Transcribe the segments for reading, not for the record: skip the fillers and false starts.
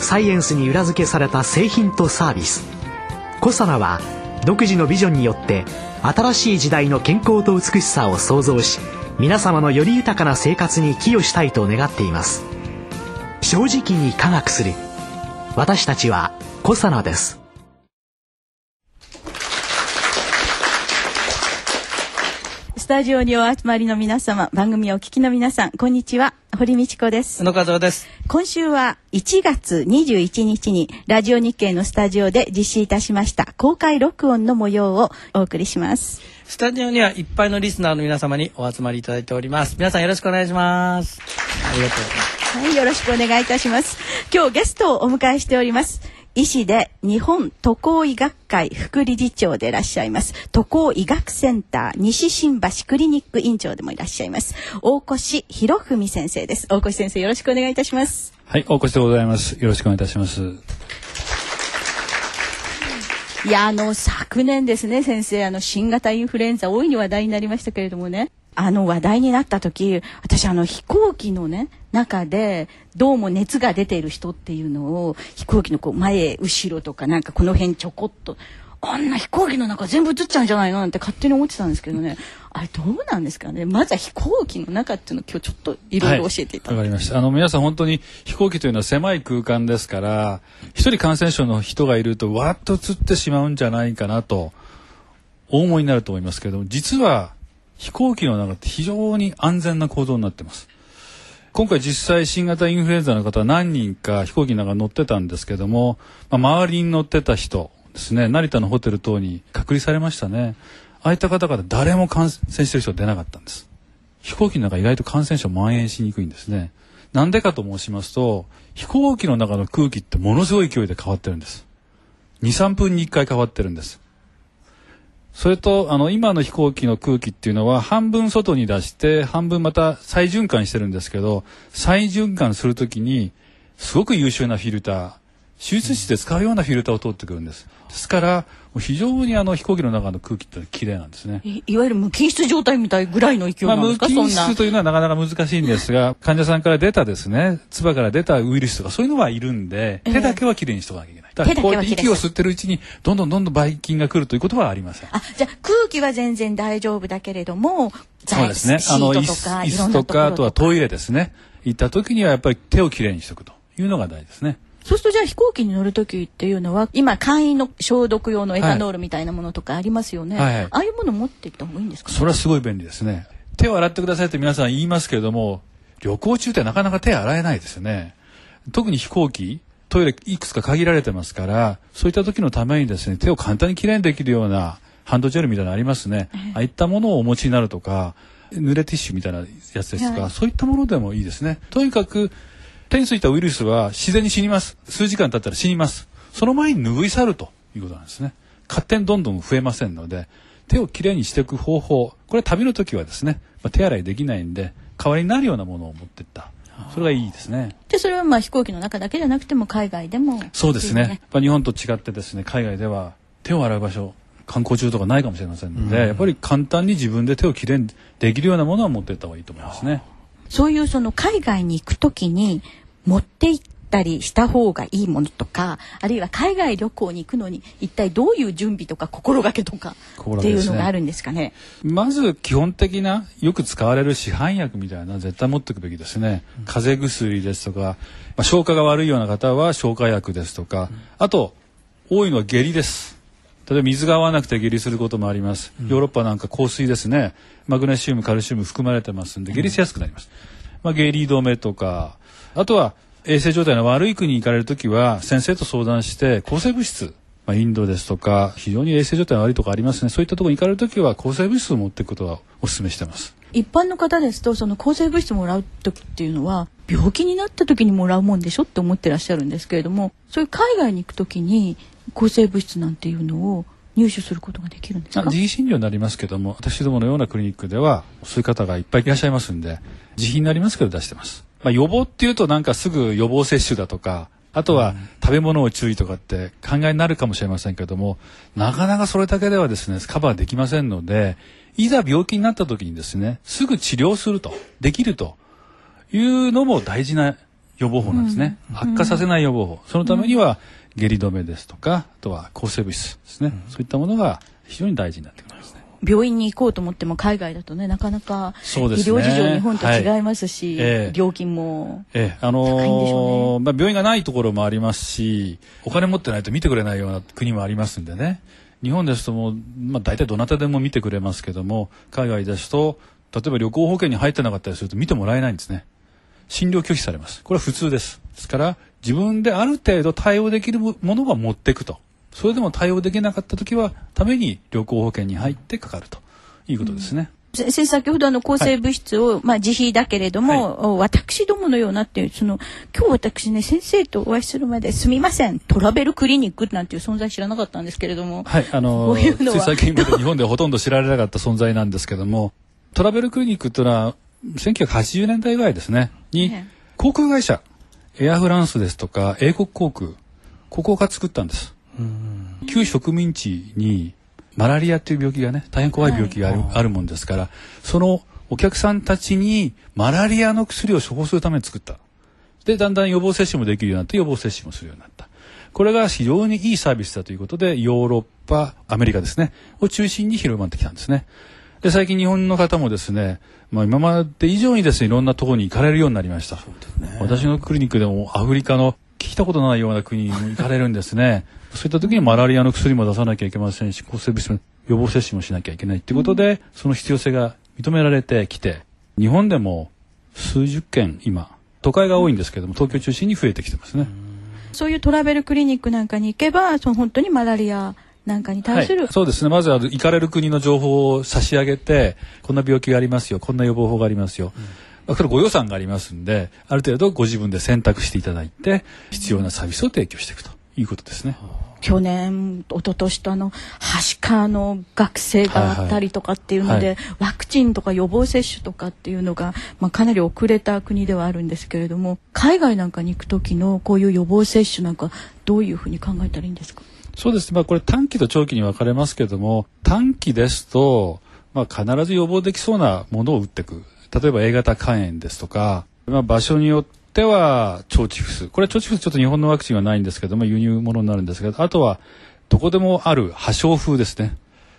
サイエンスに裏付けされた製品とサービス、コサナは独自のビジョンによって新しい時代の健康と美しさを創造し、皆様のより豊かな生活に寄与したいと願っています。正直に科学する、私たちはコサナです。スタジオにお集まりの皆様、番組をお聞きの皆さん、こんにちは。堀道子です。野和夫です。今週は1月21日にラジオ日経のスタジオで実施いたしました公開録音の模様をお送りします。スタジオにはいっぱいのリスナーの皆様にお集まりいただいております。皆さんよろしくお願いします。ありがとうございます、はい、よろしくお願いいたします。今日ゲストをお迎えしております。医師で日本渡航医学会副理事長でいらっしゃいます。渡航医学センター西新橋クリニック院長でもいらっしゃいます。大越博文先生です。大越先生、よろしくお願いいたします。はい、大越でございます。よろしくお願いいたします。いや、昨年ですね、先生、新型インフルエンザ大いに話題になりましたけれどもね。話題になった時、私飛行機のね中でどうも熱が出ている人っていうのを飛行機のこう前後ろとかなんかこの辺ちょこっと、あんな飛行機の中全部映っちゃうんじゃないのなんて勝手に思ってたんですけどね。あれどうなんですかね。まずは飛行機の中っていうのを今日ちょっといろいろ教えていただきました。はい、皆さん本当に飛行機というのは狭い空間ですから、一人感染症の人がいるとわっと映ってしまうんじゃないかなとお思いになると思いますけど、実は飛行機の中って非常に安全な構造になってます。今回実際新型インフルエンザの方は何人か飛行機の中に乗ってたんですけども、周りに乗ってた人ですね、成田のホテル等に隔離されましたね。ああいった方々誰も感染してる人は出なかったんです。飛行機の中意外と感染症蔓延しにくいんですね。なんでかと申しますと、飛行機の中の空気ってものすごい勢いで変わってるんです。 2,3 分に1回変わってるんです。それと今の飛行機の空気っていうのは半分外に出して半分また再循環してるんですけど、再循環するときにすごく優秀なフィルター、手術室で使うようなフィルターを通ってくるんです。ですから非常に飛行機の中の空気って綺麗なんですね。 いわゆる無菌室状態みたいぐらいの勢いなんですか。無菌室というのはなかなか難しいんですが患者さんから出たですね、唾から出たウイルスとかそういうのはいるんで、手だけは綺麗にしとかなきゃいけない。だからこう息を吸ってるうちにどんどんばい菌が来るということはありません。あ、じゃあ空気は全然大丈夫だけれども、そうですね、椅子とかあとはトイレですね、行った時にはやっぱり手をきれいにしておくというのが大事ですね。そうするとじゃあ飛行機に乗るときっていうのは今簡易の消毒用のエタノールみたいなものとかありますよね、はいはいはい、ああいうもの持っていった方がいいんですか、ね、それはすごい便利ですね。手を洗ってくださいって皆さん言いますけれども、旅行中ってなかなか手洗えないですよね。特に飛行機トイレいくつか限られてますから、そういった時のためにですね、手を簡単にきれいにできるようなハンドジェルみたいなのありますね、ああいったものをお持ちになるとか、濡れティッシュみたいなやつですとか、はい、そういったものでもいいですね。とにかく手についたウイルスは自然に死にます。数時間経ったら死にます。その前に拭い去るということなんですね。勝手にどんどん増えませんので、手をきれいにしていく方法、これ旅の時はですね、手洗いできないんで代わりになるようなものを持っていった、それがいいですね。でそれは飛行機の中だけじゃなくても海外でも、そうですね、日本と違ってですね、海外では手を洗う場所、観光中とかないかもしれませんので、やっぱり簡単に自分で手をきれいにできるようなものは持っていった方がいいと思いますね。そういう海外に行くときに持って行ったりした方がいいものとか、あるいは海外旅行に行くのに一体どういう準備とか心がけとかっていうのがあるんですかね。まず基本的なよく使われる市販薬みたいな絶対持っておくべきですね。風邪薬ですとか、消化が悪いような方は消化薬ですとか、あと多いのは下痢です。例えば水が合わなくて下痢することもあります。ヨーロッパなんか硬水ですね、マグネシウムカルシウム含まれてますんで下痢しやすくなります、下痢止めとか、あとは衛生状態の悪い国に行かれるときは先生と相談して抗生物質インドですとか非常に衛生状態が悪いところありますね。そういったところに行かれるときは抗生物質を持っていくことはお勧めしています。一般の方ですとその抗生物質をもらうときっていうのは病気になったときにもらうもんでしょって思ってらっしゃるんですけれども、そういう海外に行くときに抗生物質なんていうのを入手することができるんですか？自費診療になりますけども、私どものようなクリニックではそういう方がいっぱいいらっしゃいますんで自費になりますけど出してます。予防っていうとなんかすぐ予防接種だとか、あとは食べ物を注意とかって考えになるかもしれませんけども、なかなかそれだけではですねカバーできませんので、いざ病気になった時にですねすぐ治療するとできるというのも大事な予防法なんですね、悪化させない予防法。そのためには下痢止めですとか、あとは抗生物質ですね、そういったものが非常に大事になってくるんですね。病院に行こうと思っても海外だとねなかなか医療事情日本と違いますし、料金も高いんでしょうね。病院がないところもありますし、お金持ってないと見てくれないような国もありますんでね。日本ですともう、大体どなたでも見てくれますけども、海外ですと例えば旅行保険に入ってなかったりすると見てもらえないんですね。診療拒否されます。これは普通です。ですから自分である程度対応できるものは持っていくと、それでも対応できなかった時はために旅行保険に入ってかかるということですね、先生先ほど抗生物質を、自費だけれども、私どものようなっていうその今日私ね先生とお会いするまですみませんトラベルクリニックなんていう存在知らなかったんですけれども、こういうのは最近まで日本ではほとんど知られなかった存在なんですけどもトラベルクリニックというのは1980年代ぐらいですねに航空会社エアフランスですとか英国航空ここが作ったんです。旧植民地にマラリアという病気がね大変怖い病気があるもんですから、そのお客さんたちにマラリアの薬を処方するために作った。でだんだん予防接種もできるようになって予防接種もするようになった。これが非常にいいサービスだということでヨーロッパアメリカですねを中心に広まってきたんですね。で最近日本の方もですね、今まで以上にですねいろんなところに行かれるようになりました。そうですね、私のクリニックでもアフリカの聞いたことないような国に行かれるんですねそういった時にマラリアの薬も出さなきゃいけませんし抗生物質の予防接種もしなきゃいけないということで、その必要性が認められてきて日本でも数十件今都会が多いんですけども東京中心に増えてきてますね。そういうトラベルクリニックなんかに行けばその本当にマラリアなんかに対する、そうですね、まずは行かれる国の情報を差し上げてこんな病気がありますよこんな予防法がありますよ、これご予算がありますんである程度ご自分で選択していただいて必要なサービスを提供していくということですね。去年一昨年とはしかの学生があったりとかっていうので、ワクチンとか予防接種とかっていうのが、かなり遅れた国ではあるんですけれども、海外なんかに行く時のこういう予防接種なんかどういうふうに考えたらいいんですか？そうですね、これ短期と長期に分かれますけれども、短期ですと、必ず予防できそうなものを打っていく。例えば A 型肝炎ですとか、場所によっては腸チフス、これは腸チフスちょっと日本のワクチンはないんですけども輸入ものになるんですけど、あとはどこでもある破傷風ですね。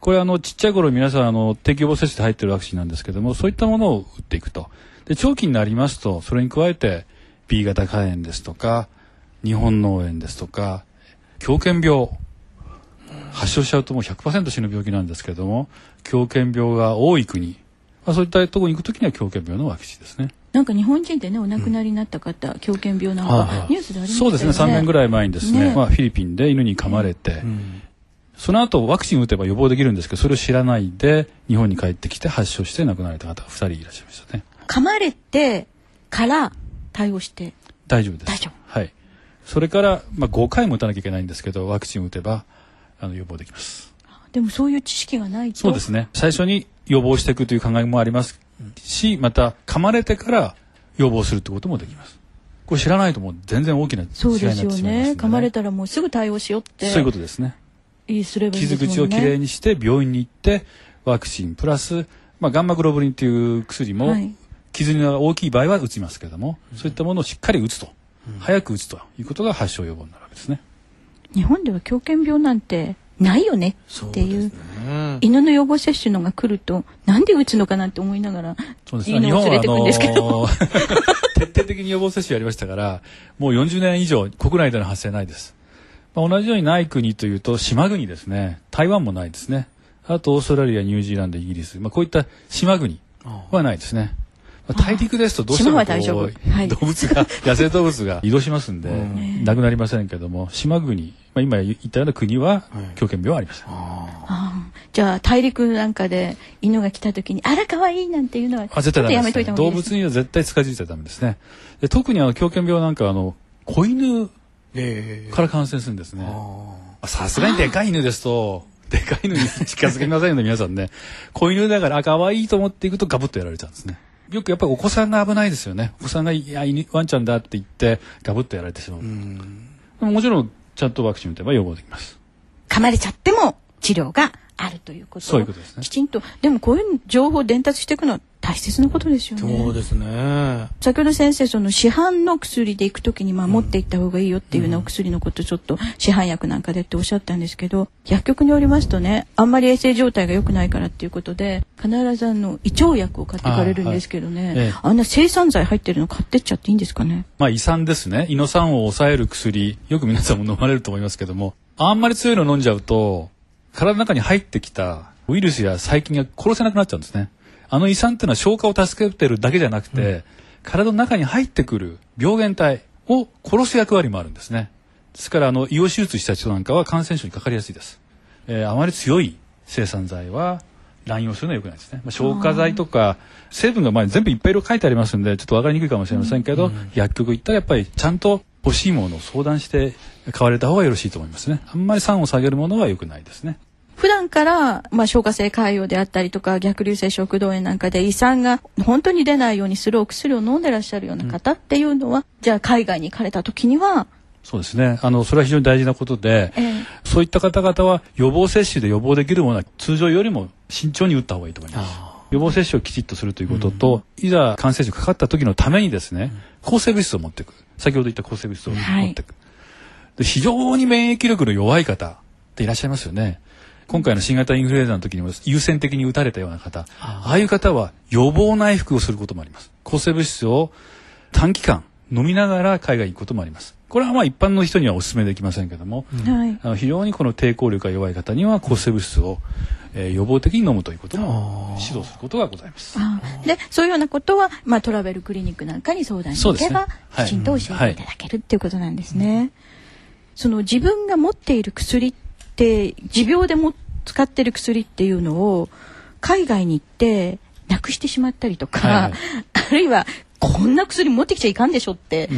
これちっちゃい頃皆さん定期予防接種で入ってるワクチンなんですけども、そういったものを打っていくと。で長期になりますとそれに加えて B 型肝炎ですとか日本脳炎ですとか狂犬病、発症しちゃうともう 100% 死ぬ病気なんですけども狂犬病が多い国、そういったところに行くときには狂犬病のワクチンですね。なんか日本人でねお亡くなりになった方、狂犬病なんかニュースでありましたよね。そうですね、3年ぐらい前にですね、フィリピンで犬に噛まれて、その後ワクチン打てば予防できるんですけどそれを知らないで日本に帰ってきて発症して亡くなられた方が2人いらっしゃいましたね。噛まれてから対応して大丈夫です。大丈夫、はい。それから、5回も打たなきゃいけないんですけどワクチン打てば予防できます。でもそういう知識がないと。そうですね、最初に予防していくという考えもありますし、また噛まれてから予防するということもできます。これ知らないともう全然大きな違いになってしまいますのでね。そうですよね、噛まれたらもうすぐ対応しようって。そういうことですね。すればいいですもんね。傷口をきれいにして病院に行ってワクチンプラス、ガンマグロブリンという薬も、傷が大きい場合は打ちますけれども、そういったものをしっかり打つと、早く打つということが発症予防になるわけですね。日本では狂犬病なんてないよねっていう、犬の予防接種のが来るとなんで打つのかなって思いながら犬を連れてくんですけど徹底的に予防接種やりましたからもう40年以上国内での発生ないです。同じようにない国というと島国ですね。台湾もないですね。あとオーストラリアニュージーランドイギリス、こういった島国はないですね。大陸ですとどうしても動物が野生動物が移動しますんでなくなりませんけども、島国、まあ、今言ったような国は狂犬病はありません。じゃあ大陸なんかで犬が来た時にあら可愛いなんていうのは絶対ダメです、ね、やめといた方がいいです。動物には絶対近づいちゃダメですね。で特に狂犬病なんか子犬から感染するんですね。さすがにでかい犬ですとでかい犬に近づけませんよね皆さんね。子犬だから可愛いと思っていくとガブッとやられちゃうんですね。よくやっぱりお子さんが危ないですよね。お子さんがいやワンちゃんだって言ってガブッとやられてしまう。でももちろんちゃんとワクチン打てば予防できます。噛まれちゃっても治療があるということ。そういうことですね。きちんとでもこういう情報を伝達していくのは大切なことですよね。そうですね。先ほど先生市販の薬で行くときに持っていった方がいいよっていうようなお薬のことちょっと市販薬なんかでっておっしゃったんですけど、薬局によりますとねあんまり衛生状態が良くないからっていうことで必ず胃腸薬を買っていかれるんですけどね、はいあんな生産剤入ってるの買ってっちゃっていいんですかね。胃酸ですね。胃の酸を抑える薬よく皆さんも飲まれると思いますけどもあんまり強いの飲んじゃうと体の中に入ってきたウイルスや細菌が殺せなくなっちゃうんですね。胃酸っていうのは消化を助けてるだけじゃなくて、体の中に入ってくる病原体を殺す役割もあるんですね。ですから胃を手術した人なんかは感染症にかかりやすいです。あまり強い制酸剤は乱用するのは良くないですね。消化剤とか成分が全部いっぱいいろいろ書いてありますんでちょっと分かりにくいかもしれませんけど、薬局行ったらやっぱりちゃんと欲しいものを相談して買われた方がよろしいと思いますね。あんまり酸を下げるものは良くないですね。普段から、消化性潰瘍であったりとか逆流性食道炎なんかで胃酸が本当に出ないようにするお薬を飲んでらっしゃるような方っていうのは、じゃあ海外に行かれた時にはそうですね。それは非常に大事なことで、そういった方々は予防接種で予防できるものは通常よりも慎重に打った方がいいと思います。予防接種をきちっとするということと、いざ感染症にかかった時のためにですね、抗生物質を持っていく。先ほど言った抗生物質を持っていく、で非常に免疫力の弱い方っていらっしゃいますよね。今回の新型インフルエンザの時にも優先的に打たれたような方、ああいう方は予防内服をすることもあります。抗生物質を短期間飲みながら海外に行くこともあります。これは一般の人にはお勧めできませんけども、非常にこの抵抗力が弱い方には抗生物質を、予防的に飲むということも指導することがございます。でそういうようなことは、トラベルクリニックなんかに相談に行けば、きちんと教えていただけるっていうことなんですね。自分が持っている薬で持病でも使ってる薬っていうのを海外に行ってなくしてしまったりとか、あるいはこんな薬持ってきちゃいかんでしょって、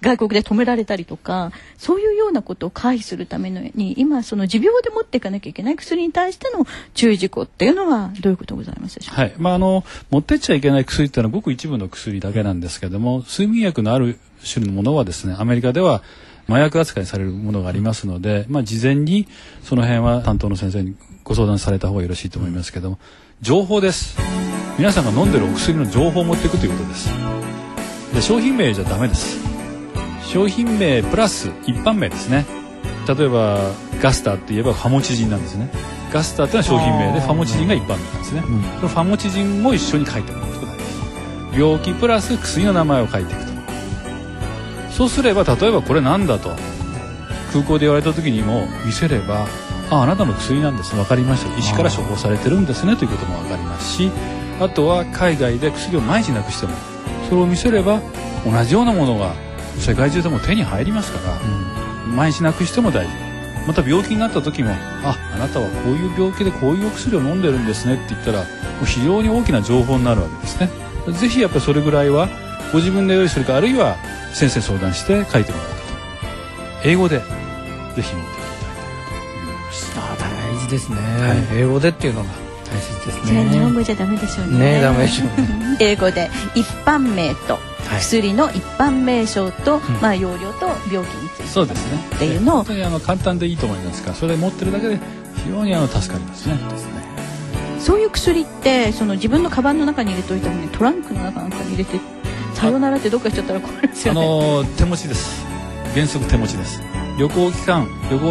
外国で止められたりとか、そういうようなことを回避するために今持病で持っていかなきゃいけない薬に対しての注意事項っていうのはどういうことございますでしょうか。持ってっちゃいけない薬っていうのはごく一部の薬だけなんですけども、睡眠薬のある種のものはですねアメリカでは麻薬扱いされるものがありますので、事前にその辺は担当の先生にご相談された方がよろしいと思いますけども、情報です。皆さんが飲んでるお薬の情報を持っていくということです。で商品名じゃダメです。商品名プラス一般名ですね。例えばガスターって言えばファモチジンなんですね。ガスターってのは商品名でファモチジンが一般名なんですね。そのファモチジンも一緒に書いておくことが大事です。病気プラス薬の名前を書いていくと。そうすれば例えばこれなんだと空港で言われた時にも見せれば あなたの薬なんですね、分かりました、医師から処方されてるんですねということも分かりますし、あとは海外で薬を毎日なくしてもそれを見せれば同じようなものが世界中でも手に入りますから、毎日なくしても大事。また病気になった時もあなたはこういう病気でこういうお薬を飲んでるんですねって言ったら非常に大きな情報になるわけですね。ぜひやっぱりそれぐらいはご自分で用意するか、あるいは先生相談して書いてもらうかと。英語でぜひ持っていただきたいと思います。大事ですね、英語でっていうのが大切ですね。日本語じゃダメでしょうね。ダメでしょうね。英語で一般名と薬の一般名称と、用量と病気についてそうですねっていうのを本当に簡単でいいと思いますが、それ持ってるだけで非常に助かりますね。そういう薬って自分のカバンの中に入れといたのにトランクの中なんかに入れてさよならってどっか行っちゃったら困るんですよね。手持ちです。原則手持ちです。旅行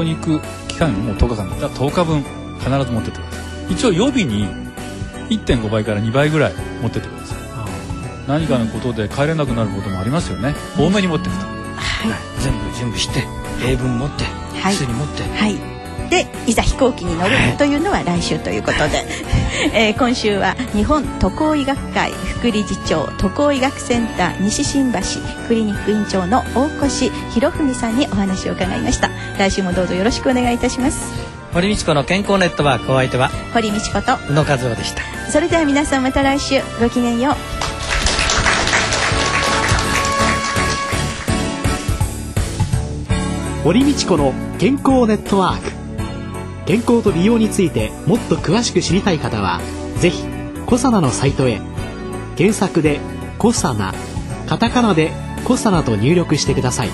に行く期間もう10日間だったら10日分必ず持ってってください。一応予備に 1.5 倍から2倍ぐらい持ってってください。何かのことで帰れなくなることもありますよね。多めに持っていくと、全部準備して英文持って、薬持って、でいざ飛行機に乗るというのは来週ということで今週は日本渡航医学会副理事長渡航医学センター西新橋クリニック院長の大越博文さんにお話を伺いました。来週もどうぞよろしくお願いいたします。堀道子の健康ネットワーク、お相手は堀道子と宇野和夫でした。それでは皆さん、また来週ごきげんよう。堀道子の健康ネットワーク。健康と美容についてもっと詳しく知りたい方はぜひコサナのサイトへ。検索でコサナ、カタカナでコサナと入力してください。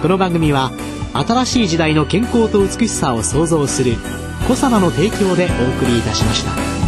この番組は新しい時代の健康と美しさを創造するコサナの提供でお送りいたしました。